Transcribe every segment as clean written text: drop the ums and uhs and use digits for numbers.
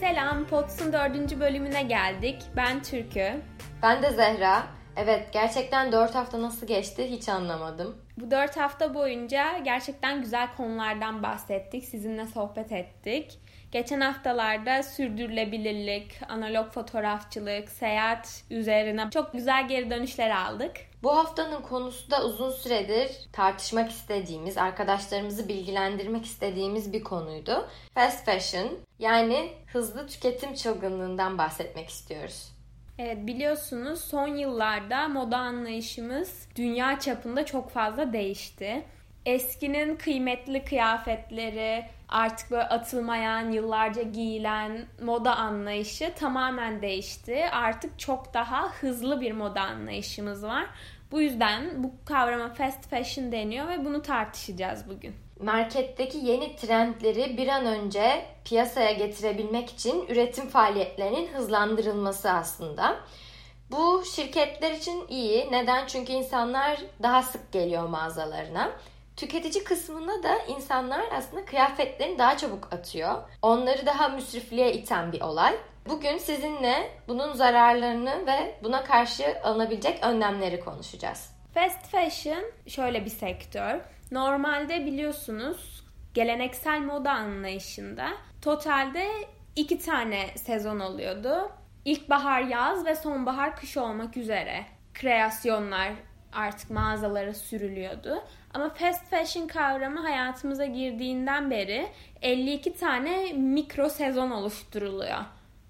Selam, POTS'un 4. bölümüne geldik. Ben Türkü. Ben de Zehra. Evet, gerçekten 4 hafta nasıl geçti hiç anlamadım. Bu 4 hafta boyunca gerçekten güzel konulardan bahsettik, sizinle sohbet ettik. Geçen haftalarda sürdürülebilirlik, analog fotoğrafçılık, seyahat üzerine çok güzel geri dönüşler aldık. Bu haftanın konusu da uzun süredir tartışmak istediğimiz, arkadaşlarımızı bilgilendirmek istediğimiz bir konuydu. Fast fashion, yani hızlı tüketim çılgınlığından bahsetmek istiyoruz. Evet, biliyorsunuz son yıllarda moda anlayışımız dünya çapında çok fazla değişti. Eskinin kıymetli kıyafetleri, artık böyle atılmayan, yıllarca giyilen moda anlayışı tamamen değişti. Artık çok daha hızlı bir moda anlayışımız var. Bu yüzden bu kavrama fast fashion deniyor ve bunu tartışacağız bugün. Marketteki yeni trendleri bir an önce piyasaya getirebilmek için üretim faaliyetlerinin hızlandırılması aslında. Bu şirketler için iyi. Neden? Çünkü insanlar daha sık geliyor mağazalarına. Tüketici kısmına da insanlar aslında kıyafetlerini daha çabuk atıyor. Onları daha müsrifliğe iten bir olay. Bugün sizinle bunun zararlarını ve buna karşı alınabilecek önlemleri konuşacağız. Fast fashion şöyle bir sektör. Normalde biliyorsunuz geleneksel moda anlayışında totalde 2 tane sezon oluyordu. İlkbahar yaz ve sonbahar kış olmak üzere kreasyonlar artık mağazalara sürülüyordu. Ama fast fashion kavramı hayatımıza girdiğinden beri 52 tane mikro sezon oluşturuluyor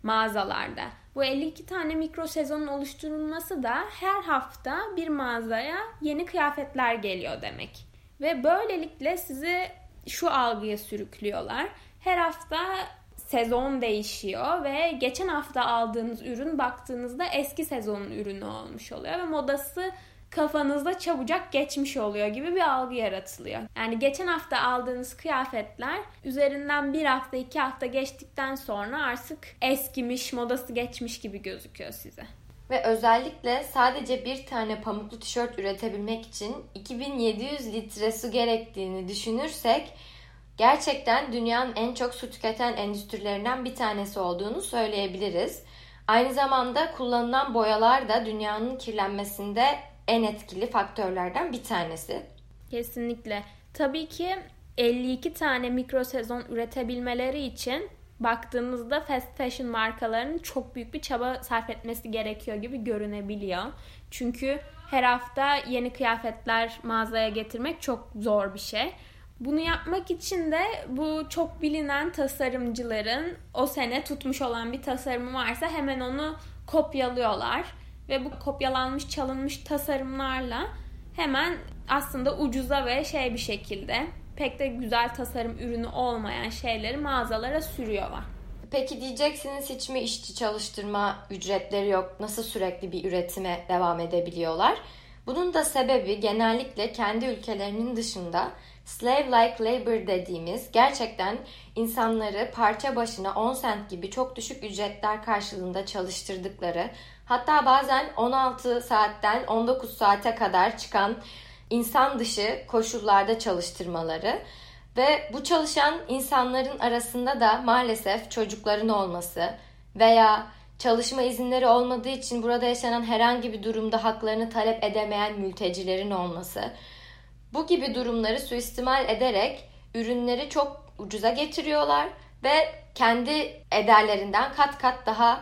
mağazalarda. Bu 52 tane mikro sezonun oluşturulması da her hafta bir mağazaya yeni kıyafetler geliyor demek. Ve böylelikle sizi şu algıya sürüklüyorlar. Her hafta sezon değişiyor ve geçen hafta aldığınız ürün baktığınızda eski sezonun ürünü olmuş oluyor ve modası kafanızda çabucak geçmiş oluyor gibi bir algı yaratılıyor. Yani geçen hafta aldığınız kıyafetler üzerinden bir hafta, 2 hafta geçtikten sonra artık eskimiş, modası geçmiş gibi gözüküyor size. Ve özellikle sadece bir tane pamuklu tişört üretebilmek için 2700 litre su gerektiğini düşünürsek gerçekten dünyanın en çok su tüketen endüstrilerinden bir tanesi olduğunu söyleyebiliriz. Aynı zamanda kullanılan boyalar da dünyanın kirlenmesinde en etkili faktörlerden bir tanesi. Kesinlikle. Tabii ki 52 tane mikro sezon üretebilmeleri için baktığımızda fast fashion markalarının çok büyük bir çaba sarf etmesi gerekiyor gibi görünebiliyor. Çünkü her hafta yeni kıyafetler mağazaya getirmek çok zor bir şey. Bunu yapmak için de bu çok bilinen tasarımcıların o sene tutmuş olan bir tasarımı varsa hemen onu kopyalıyorlar. Ve bu kopyalanmış, çalınmış tasarımlarla hemen aslında ucuza ve bir şekilde pek de güzel tasarım ürünü olmayan şeyleri mağazalara sürüyorlar. Peki diyeceksiniz, hiç mi işçi çalıştırma ücretleri yok? Nasıl sürekli bir üretime devam edebiliyorlar? Bunun da sebebi genellikle kendi ülkelerinin dışında slave-like labor dediğimiz gerçekten insanları parça başına 10 sent gibi çok düşük ücretler karşılığında çalıştırdıkları, hatta bazen 16 saatten 19 saate kadar çıkan insan dışı koşullarda çalıştırmaları ve bu çalışan insanların arasında da maalesef çocukların olması veya çalışma izinleri olmadığı için burada yaşanan herhangi bir durumda haklarını talep edemeyen mültecilerin olması. Bu gibi durumları suistimal ederek ürünleri çok ucuza getiriyorlar ve kendi ederlerinden kat kat daha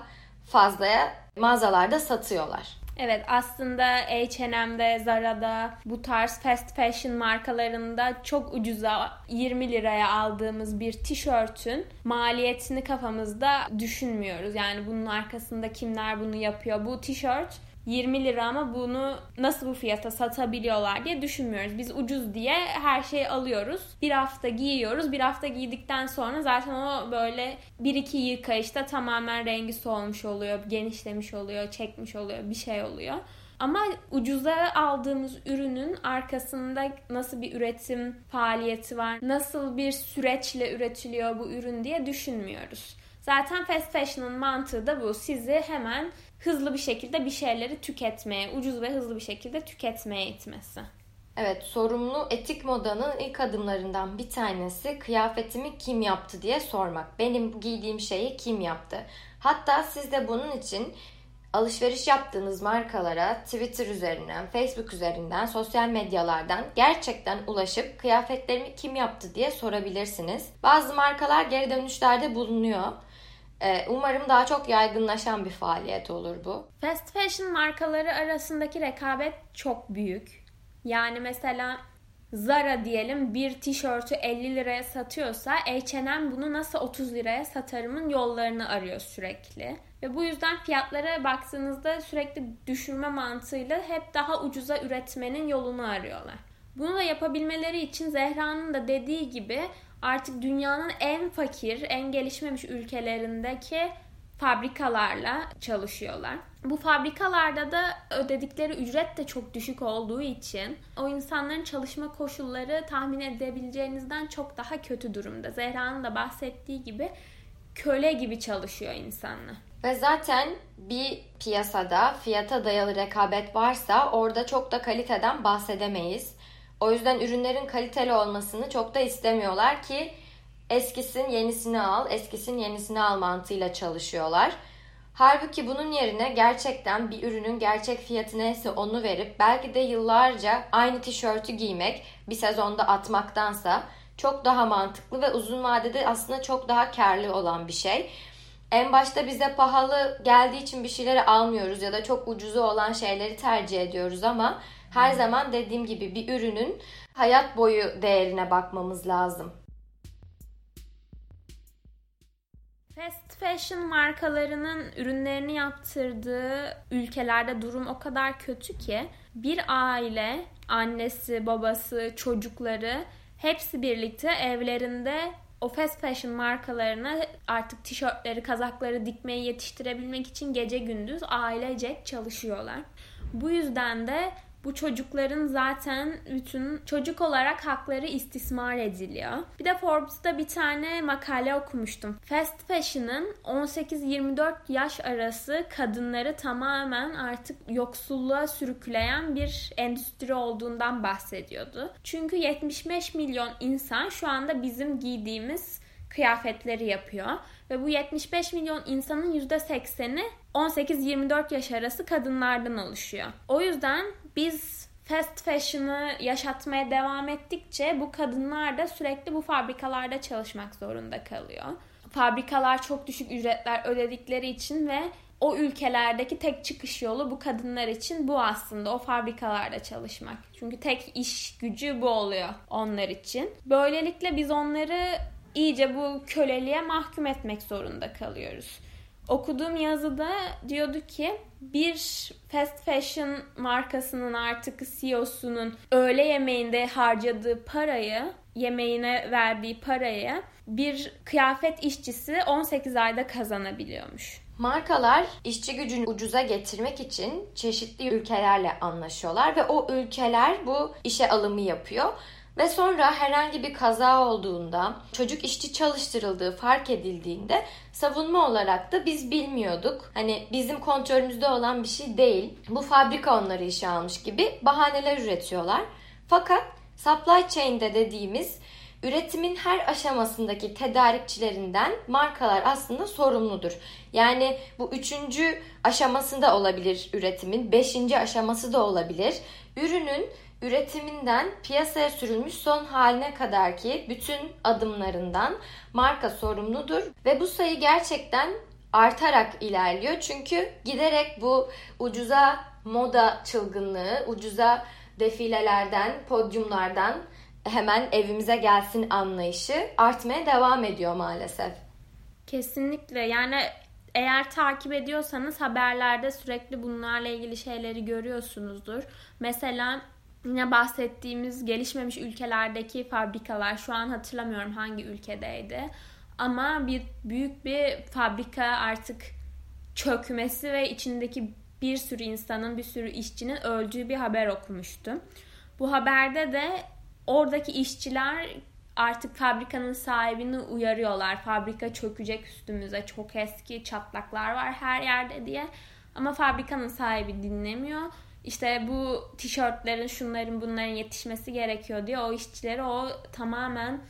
fazlaya mağazalarda satıyorlar. Evet, aslında H&M'de, Zara'da, bu tarz fast fashion markalarında çok ucuza 20 liraya aldığımız bir tişörtün maliyetini kafamızda düşünmüyoruz. Yani bunun arkasında kimler bunu yapıyor? Bu tişört 20 lira ama bunu nasıl bu fiyata satabiliyorlar diye düşünmüyoruz. Biz ucuz diye her şeyi alıyoruz. Bir hafta giyiyoruz. Bir hafta giydikten sonra zaten o böyle 1-2 yıkayışta tamamen rengi solmuş oluyor. Genişlemiş oluyor, çekmiş oluyor, bir şey oluyor. Ama ucuza aldığımız ürünün arkasında nasıl bir üretim faaliyeti var, nasıl bir süreçle üretiliyor bu ürün diye düşünmüyoruz. Zaten fast fashion'ın mantığı da bu. Sizi hemen hızlı bir şekilde bir şeyleri tüketmeye, ucuz ve hızlı bir şekilde tüketmeye itmesi. Evet, sorumlu etik modanın ilk adımlarından bir tanesi kıyafetimi kim yaptı diye sormak. Benim giydiğim şeyi kim yaptı? Hatta siz de bunun için alışveriş yaptığınız markalara Twitter üzerinden, Facebook üzerinden, sosyal medyalardan gerçekten ulaşıp kıyafetlerimi kim yaptı diye sorabilirsiniz. Bazı markalar geri dönüşlerde bulunuyor. Umarım daha çok yaygınlaşan bir faaliyet olur bu. Fast fashion markaları arasındaki rekabet çok büyük. Yani mesela Zara diyelim bir tişörtü 50 liraya satıyorsa H&M bunu nasıl 30 liraya satarımın yollarını arıyor sürekli. Ve bu yüzden fiyatlara baktığınızda sürekli düşürme mantığıyla hep daha ucuza üretmenin yolunu arıyorlar. Bunu da yapabilmeleri için Zehra'nın da dediği gibi artık dünyanın en fakir, en gelişmemiş ülkelerindeki fabrikalarla çalışıyorlar. Bu fabrikalarda da ödedikleri ücret de çok düşük olduğu için o insanların çalışma koşulları tahmin edebileceğinizden çok daha kötü durumda. Zehra'nın da bahsettiği gibi köle gibi çalışıyor insanlar. Ve zaten bir piyasada fiyata dayalı rekabet varsa orada çok da kaliteden bahsedemeyiz. O yüzden ürünlerin kaliteli olmasını çok da istemiyorlar ki eskisin yenisini al, eskisin yenisini al mantığıyla çalışıyorlar. Halbuki bunun yerine gerçekten bir ürünün gerçek fiyatı neyse onu verip belki de yıllarca aynı tişörtü giymek, bir sezonda atmaktansa çok daha mantıklı ve uzun vadede aslında çok daha karlı olan bir şey. En başta bize pahalı geldiği için bir şeyleri almıyoruz ya da çok ucuzu olan şeyleri tercih ediyoruz ama her zaman dediğim gibi bir ürünün hayat boyu değerine bakmamız lazım. Fast fashion markalarının ürünlerini yaptırdığı ülkelerde durum o kadar kötü ki bir aile, annesi, babası, çocukları hepsi birlikte evlerinde o fast fashion markalarına artık tişörtleri, kazakları dikmeyi yetiştirebilmek için gece gündüz ailecek çalışıyorlar. Bu yüzden de bu çocukların zaten bütün çocuk olarak hakları istismar ediliyor. Bir de Forbes'da bir tane makale okumuştum. Fast Fashion'ın 18-24 yaş arası kadınları tamamen artık yoksulluğa sürükleyen bir endüstri olduğundan bahsediyordu. Çünkü 75 milyon insan şu anda bizim giydiğimiz kıyafetleri yapıyor. Ve bu 75 milyon insanın %80'i 18-24 yaş arası kadınlardan oluşuyor. O yüzden biz fast fashion'ı yaşatmaya devam ettikçe bu kadınlar da sürekli bu fabrikalarda çalışmak zorunda kalıyor. Fabrikalar çok düşük ücretler ödedikleri için ve o ülkelerdeki tek çıkış yolu bu kadınlar için bu aslında o fabrikalarda çalışmak. Çünkü tek iş gücü bu oluyor onlar için. Böylelikle biz onları iyice bu köleliğe mahkum etmek zorunda kalıyoruz. Okuduğum yazıda diyordu ki bir fast fashion markasının artık CEO'sunun öğle yemeğinde harcadığı parayı, yemeğine verdiği parayı bir kıyafet işçisi 18 ayda kazanabiliyormuş. Markalar işçi gücünü ucuza getirmek için çeşitli ülkelerle anlaşıyorlar ve o ülkeler bu işe alımı yapıyor. Ve sonra herhangi bir kaza olduğunda, çocuk işçi çalıştırıldığı fark edildiğinde savunma olarak da biz bilmiyorduk. Hani bizim kontrolümüzde olan bir şey değil. Bu fabrika onları işe almış gibi bahaneler üretiyorlar. Fakat supply chain'de dediğimiz üretimin her aşamasındaki tedarikçilerinden markalar aslında sorumludur. Yani bu 3. aşamasında olabilir üretimin, 5. aşaması da olabilir. Ürünün üretiminden piyasaya sürülmüş son haline kadar ki bütün adımlarından marka sorumludur. Ve bu sayı gerçekten artarak ilerliyor. Çünkü giderek bu ucuza moda çılgınlığı, ucuza defilelerden, podyumlardan hemen evimize gelsin anlayışı artmaya devam ediyor maalesef. Kesinlikle. Yani eğer takip ediyorsanız haberlerde sürekli bunlarla ilgili şeyleri görüyorsunuzdur. Mesela yine bahsettiğimiz gelişmemiş ülkelerdeki fabrikalar, şu an hatırlamıyorum hangi ülkedeydi ama büyük bir fabrika artık çökmesi ve içindeki bir sürü insanın, bir sürü işçinin öldüğü bir haber okumuştum. Bu haberde de oradaki işçiler artık fabrikanın sahibini uyarıyorlar. Fabrika çökecek üstümüze, çok eski çatlaklar var her yerde diye ama fabrikanın sahibi dinlemiyor. İşte bu tişörtlerin, şunların, bunların yetişmesi gerekiyor diye o işçileri o tamamen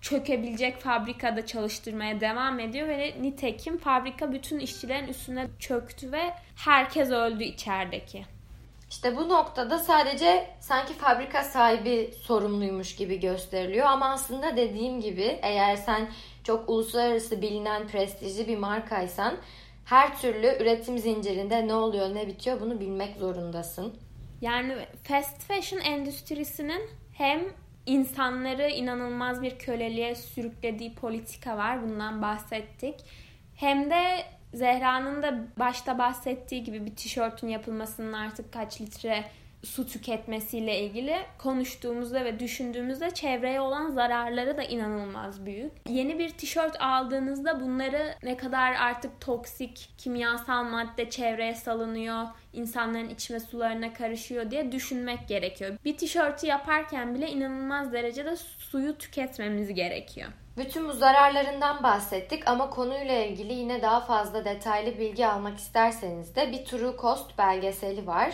çökebilecek fabrikada çalıştırmaya devam ediyor ve nitekim fabrika bütün işçilerin üstüne çöktü ve herkes öldü içerideki. İşte bu noktada sadece sanki fabrika sahibi sorumluymuş gibi gösteriliyor ama aslında dediğim gibi eğer sen çok uluslararası bilinen prestijli bir markaysan her türlü üretim zincirinde ne oluyor ne bitiyor bunu bilmek zorundasın. Yani fast fashion endüstrisinin hem insanları inanılmaz bir köleliğe sürüklediği politika var, bundan bahsettik. Hem de Zehra'nın da başta bahsettiği gibi bir tişörtün yapılmasının artık kaç litre su tüketmesiyle ilgili konuştuğumuzda ve düşündüğümüzde çevreye olan zararları da inanılmaz büyük. Yeni bir tişört aldığınızda bunları ne kadar artık toksik, kimyasal madde çevreye salınıyor, insanların içme sularına karışıyor diye düşünmek gerekiyor. Bir tişörtü yaparken bile inanılmaz derecede suyu tüketmemiz gerekiyor. Bütün bu zararlarından bahsettik ama konuyla ilgili yine daha fazla detaylı bilgi almak isterseniz de bir True Cost belgeseli var.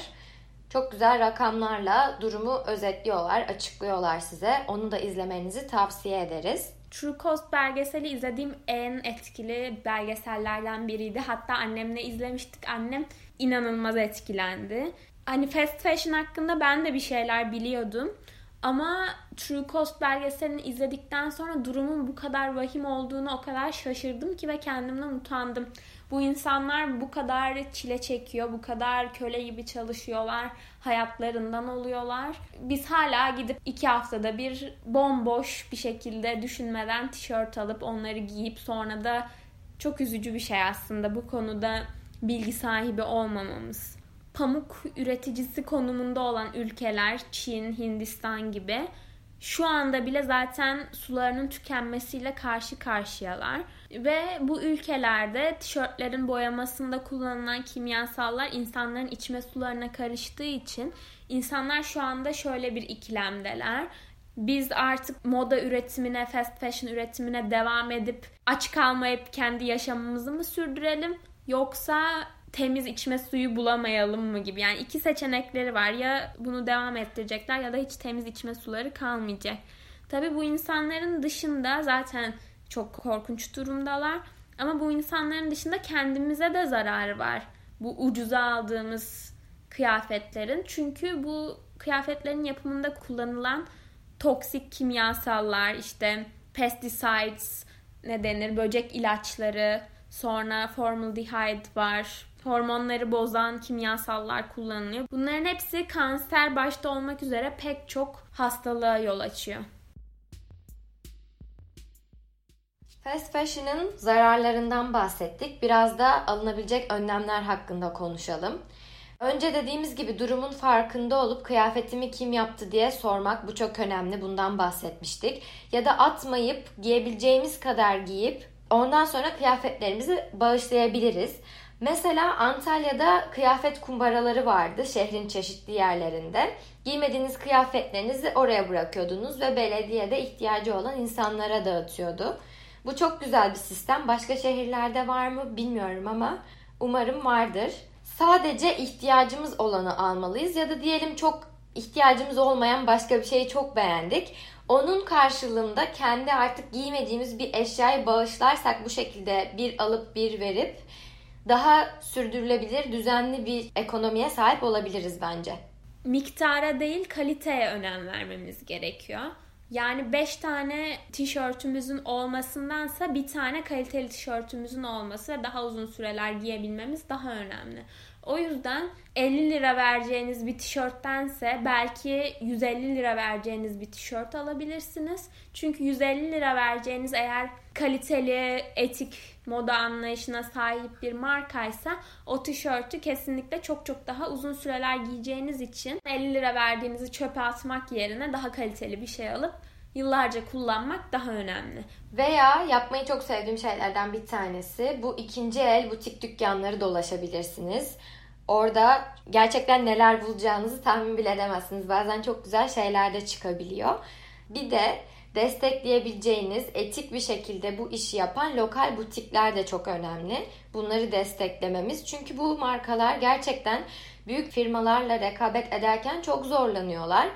Çok güzel rakamlarla durumu özetliyorlar, açıklıyorlar size. Onu da izlemenizi tavsiye ederiz. True Cost belgeseli izlediğim en etkili belgesellerden biriydi. Hatta annemle izlemiştik. Annem inanılmaz etkilendi. Hani fast fashion hakkında ben de bir şeyler biliyordum. Ama True Cost belgeselini izledikten sonra durumun bu kadar vahim olduğunu o kadar şaşırdım ki ve kendimden utandım. Bu insanlar bu kadar çile çekiyor, bu kadar köle gibi çalışıyorlar, hayatlarından oluyorlar. Biz hala gidip 2 haftada bir bomboş bir şekilde düşünmeden tişört alıp onları giyip sonra da çok üzücü bir şey aslında bu konuda bilgi sahibi olmamamız. Pamuk üreticisi konumunda olan ülkeler Çin, Hindistan gibi şu anda bile zaten sularının tükenmesiyle karşı karşıyalar. Ve bu ülkelerde tişörtlerin boyamasında kullanılan kimyasallar insanların içme sularına karıştığı için insanlar şu anda şöyle bir ikilemdeler. Biz artık moda üretimine, fast fashion üretimine devam edip aç kalmayıp kendi yaşamımızı mı sürdürelim yoksa temiz içme suyu bulamayalım mı gibi. Yani 2 seçenekleri var. Ya bunu devam ettirecekler ya da hiç temiz içme suları kalmayacak. Tabii bu insanların dışında zaten çok korkunç durumdalar. Ama bu insanların dışında kendimize de zararı var. Bu ucuza aldığımız kıyafetlerin. Çünkü bu kıyafetlerin yapımında kullanılan toksik kimyasallar, işte pesticides, ne denir, böcek ilaçları, sonra formaldehyde var. Hormonları bozan kimyasallar kullanılıyor. Bunların hepsi kanser başta olmak üzere pek çok hastalığa yol açıyor. Fast fashion'ın zararlarından bahsettik. Biraz da alınabilecek önlemler hakkında konuşalım. Önce dediğimiz gibi durumun farkında olup kıyafetimi kim yaptı diye sormak bu çok önemli. Bundan bahsetmiştik. Ya da atmayıp giyebileceğimiz kadar giyip ondan sonra kıyafetlerimizi bağışlayabiliriz. Mesela Antalya'da kıyafet kumbaraları vardı şehrin çeşitli yerlerinde. Giymediğiniz kıyafetlerinizi oraya bırakıyordunuz ve belediye de ihtiyacı olan insanlara dağıtıyordu. Bu çok güzel bir sistem. Başka şehirlerde var mı bilmiyorum ama umarım vardır. Sadece ihtiyacımız olanı almalıyız ya da diyelim çok ihtiyacımız olmayan başka bir şeyi çok beğendik. Onun karşılığında kendi artık giymediğimiz bir eşyayı bağışlarsak bu şekilde bir alıp bir verip daha sürdürülebilir, düzenli bir ekonomiye sahip olabiliriz bence. Miktara değil kaliteye önem vermemiz gerekiyor. Yani 5 tane tişörtümüzün olmasındansa bir tane kaliteli tişörtümüzün olması ve daha uzun süreler giyebilmemiz daha önemli. O yüzden 50 lira vereceğiniz bir tişörttense belki 150 lira vereceğiniz bir tişört alabilirsiniz. Çünkü 150 lira vereceğiniz eğer kaliteli, etik moda anlayışına sahip bir markaysa o tişörtü kesinlikle çok çok daha uzun süreler giyeceğiniz için 50 lira verdiğinizi çöpe atmak yerine daha kaliteli bir şey alıp yıllarca kullanmak daha önemli. Veya yapmayı çok sevdiğim şeylerden bir tanesi bu ikinci el butik dükkanları dolaşabilirsiniz. Orada gerçekten neler bulacağınızı tahmin bile edemezsiniz. Bazen çok güzel şeyler de çıkabiliyor. Bir de destekleyebileceğiniz, etik bir şekilde bu işi yapan lokal butikler de çok önemli. Bunları desteklememiz. Çünkü bu markalar gerçekten büyük firmalarla rekabet ederken çok zorlanıyorlar.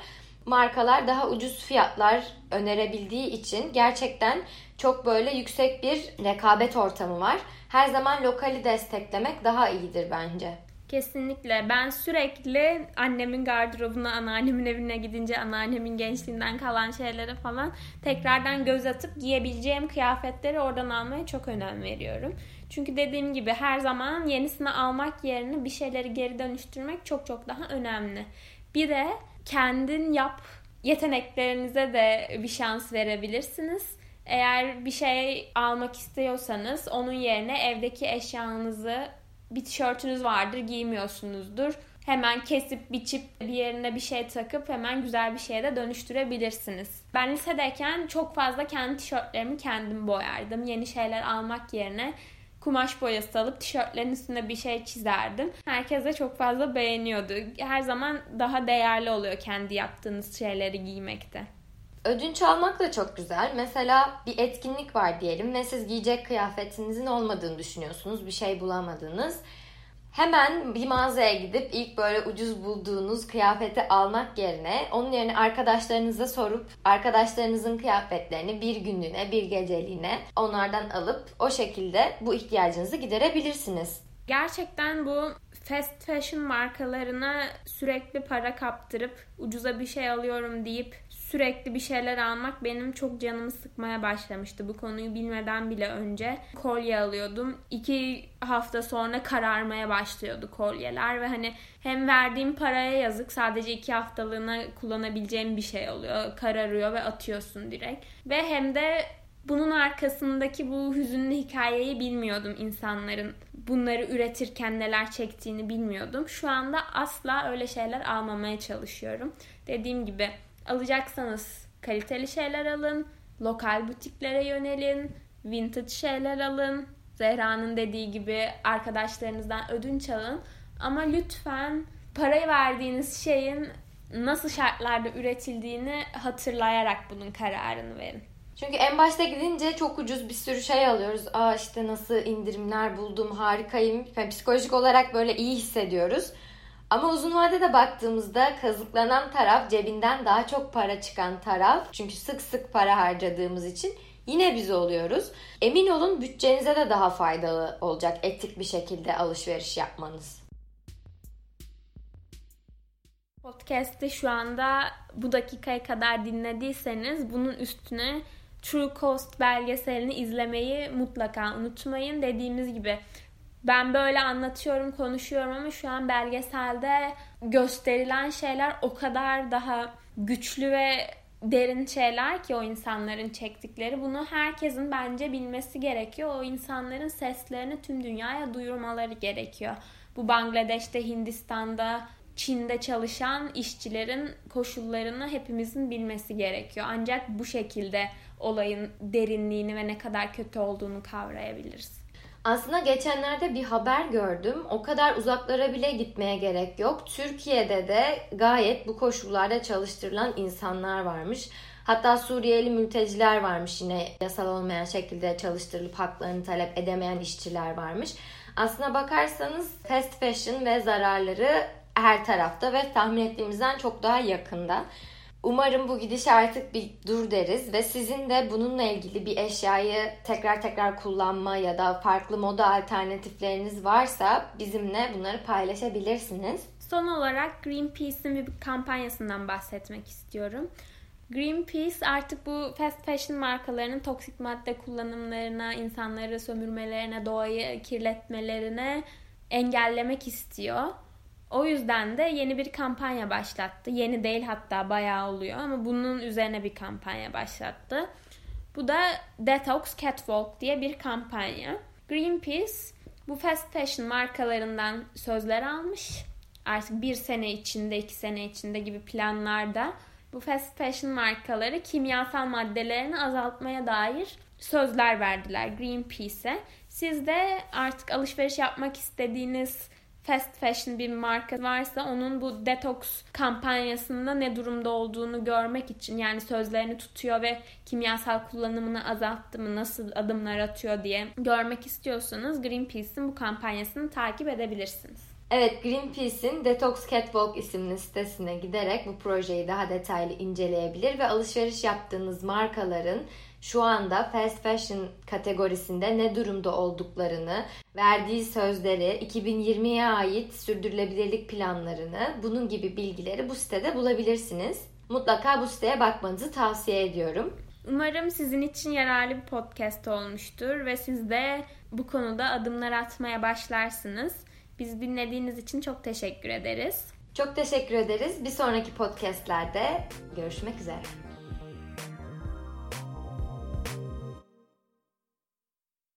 Markalar daha ucuz fiyatlar önerebildiği için gerçekten çok böyle yüksek bir rekabet ortamı var. Her zaman lokali desteklemek daha iyidir bence. Kesinlikle. Ben sürekli annemin gardırobuna, anneannemin evine gidince anneannemin gençliğinden kalan şeylere falan tekrardan göz atıp giyebileceğim kıyafetleri oradan almaya çok önem veriyorum. Çünkü dediğim gibi her zaman yenisini almak yerine bir şeyleri geri dönüştürmek çok çok daha önemli. Bir de kendin yap yeteneklerinize de bir şans verebilirsiniz. Eğer bir şey almak istiyorsanız onun yerine evdeki eşyanızı, bir tişörtünüz vardır giymiyorsunuzdur. Hemen kesip biçip bir yerine bir şey takıp hemen güzel bir şeye de dönüştürebilirsiniz. Ben lisedeyken çok fazla kendi tişörtlerimi kendim boyardım. Yeni şeyler almak yerine kumaş boyası alıp tişörtlerin üstüne bir şey çizerdim. Herkes de çok fazla beğeniyordu. Her zaman daha değerli oluyor kendi yaptığınız şeyleri giymekte. Ödünç almak da çok güzel. Mesela bir etkinlik var diyelim ve siz giyecek kıyafetinizin olmadığını düşünüyorsunuz. Bir şey bulamadınız. Hemen bir mağazaya gidip ilk böyle ucuz bulduğunuz kıyafeti almak yerine onun yerine arkadaşlarınıza sorup arkadaşlarınızın kıyafetlerini bir günlüğüne, bir geceliğine onlardan alıp o şekilde bu ihtiyacınızı giderebilirsiniz. Gerçekten bu fast fashion markalarına sürekli para kaptırıp ucuza bir şey alıyorum deyip sürekli bir şeyler almak benim çok canımı sıkmaya başlamıştı. Bu konuyu bilmeden bile önce kolye alıyordum. 2 hafta sonra kararmaya başlıyordu kolyeler ve hani hem verdiğim paraya yazık, sadece 2 haftalığına kullanabileceğim bir şey oluyor. Kararıyor ve atıyorsun direkt. Ve hem de bunun arkasındaki bu hüzünlü hikayeyi bilmiyordum insanların. Bunları üretirken neler çektiğini bilmiyordum. Şu anda asla öyle şeyler almamaya çalışıyorum. Dediğim gibi alacaksanız kaliteli şeyler alın, lokal butiklere yönelin, vintage şeyler alın. Zehra'nın dediği gibi arkadaşlarınızdan ödünç alın. Ama lütfen parayı verdiğiniz şeyin nasıl şartlarda üretildiğini hatırlayarak bunun kararını verin. Çünkü en başta gidince çok ucuz bir sürü şey alıyoruz. Aa işte nasıl indirimler buldum, harikayım. Yani psikolojik olarak böyle iyi hissediyoruz. Ama uzun vadede baktığımızda kazıklanan taraf, cebinden daha çok para çıkan taraf. Çünkü sık sık para harcadığımız için yine biz oluyoruz. Emin olun bütçenize de daha faydalı olacak etik bir şekilde alışveriş yapmanız. Podcast'ı şu anda bu dakikaya kadar dinlediyseniz bunun üstüne True Cost belgeselini izlemeyi mutlaka unutmayın. Dediğimiz gibi ben böyle anlatıyorum, konuşuyorum ama şu an belgeselde gösterilen şeyler o kadar daha güçlü ve derin şeyler ki o insanların çektikleri. Bunu herkesin bence bilmesi gerekiyor. O insanların seslerini tüm dünyaya duyurmaları gerekiyor. Bu Bangladeş'te, Hindistan'da, Çin'de çalışan işçilerin koşullarını hepimizin bilmesi gerekiyor. Ancak bu şekilde olayın derinliğini ve ne kadar kötü olduğunu kavrayabiliriz. Aslında geçenlerde bir haber gördüm. O kadar uzaklara bile gitmeye gerek yok. Türkiye'de de gayet bu koşullarda çalıştırılan insanlar varmış. Hatta Suriyeli mülteciler varmış, yine yasal olmayan şekilde çalıştırılıp haklarını talep edemeyen işçiler varmış. Aslına bakarsanız fast fashion ve zararları her tarafta ve tahmin ettiğimizden çok daha yakında. Umarım bu gidişe artık bir dur deriz ve sizin de bununla ilgili bir eşyayı tekrar kullanma ya da farklı moda alternatifleriniz varsa bizimle bunları paylaşabilirsiniz. Son olarak Greenpeace'in bir kampanyasından bahsetmek istiyorum. Greenpeace artık bu fast fashion markalarının toksik madde kullanımlarına, insanları sömürmelerine, doğayı kirletmelerine engellemek istiyor. O yüzden de yeni bir kampanya başlattı. Yeni değil, hatta bayağı oluyor ama bunun üzerine bir kampanya başlattı. Bu da Detox Catwalk diye bir kampanya. Greenpeace bu fast fashion markalarından sözler almış. Artık 1 sene içinde, 2 sene içinde gibi planlarda bu fast fashion markaları kimyasal maddelerini azaltmaya dair sözler verdiler Greenpeace'e. Siz de artık alışveriş yapmak istediğiniz fast fashion bir marka varsa onun bu detox kampanyasında ne durumda olduğunu görmek için, yani sözlerini tutuyor ve kimyasal kullanımını azalttı mı, nasıl adımlar atıyor diye görmek istiyorsanız Greenpeace'in bu kampanyasını takip edebilirsiniz. Evet, Greenpeace'in Detox Catwalk isimli sitesine giderek bu projeyi daha detaylı inceleyebilir ve alışveriş yaptığınız markaların şu anda fast fashion kategorisinde ne durumda olduklarını, verdiği sözleri, 2020'ye ait sürdürülebilirlik planlarını, bunun gibi bilgileri bu sitede bulabilirsiniz. Mutlaka bu siteye bakmanızı tavsiye ediyorum. Umarım sizin için yararlı bir podcast olmuştur ve siz de bu konuda adımlar atmaya başlarsınız. Bizi dinlediğiniz için çok teşekkür ederiz. Çok teşekkür ederiz. Bir sonraki podcastlerde görüşmek üzere.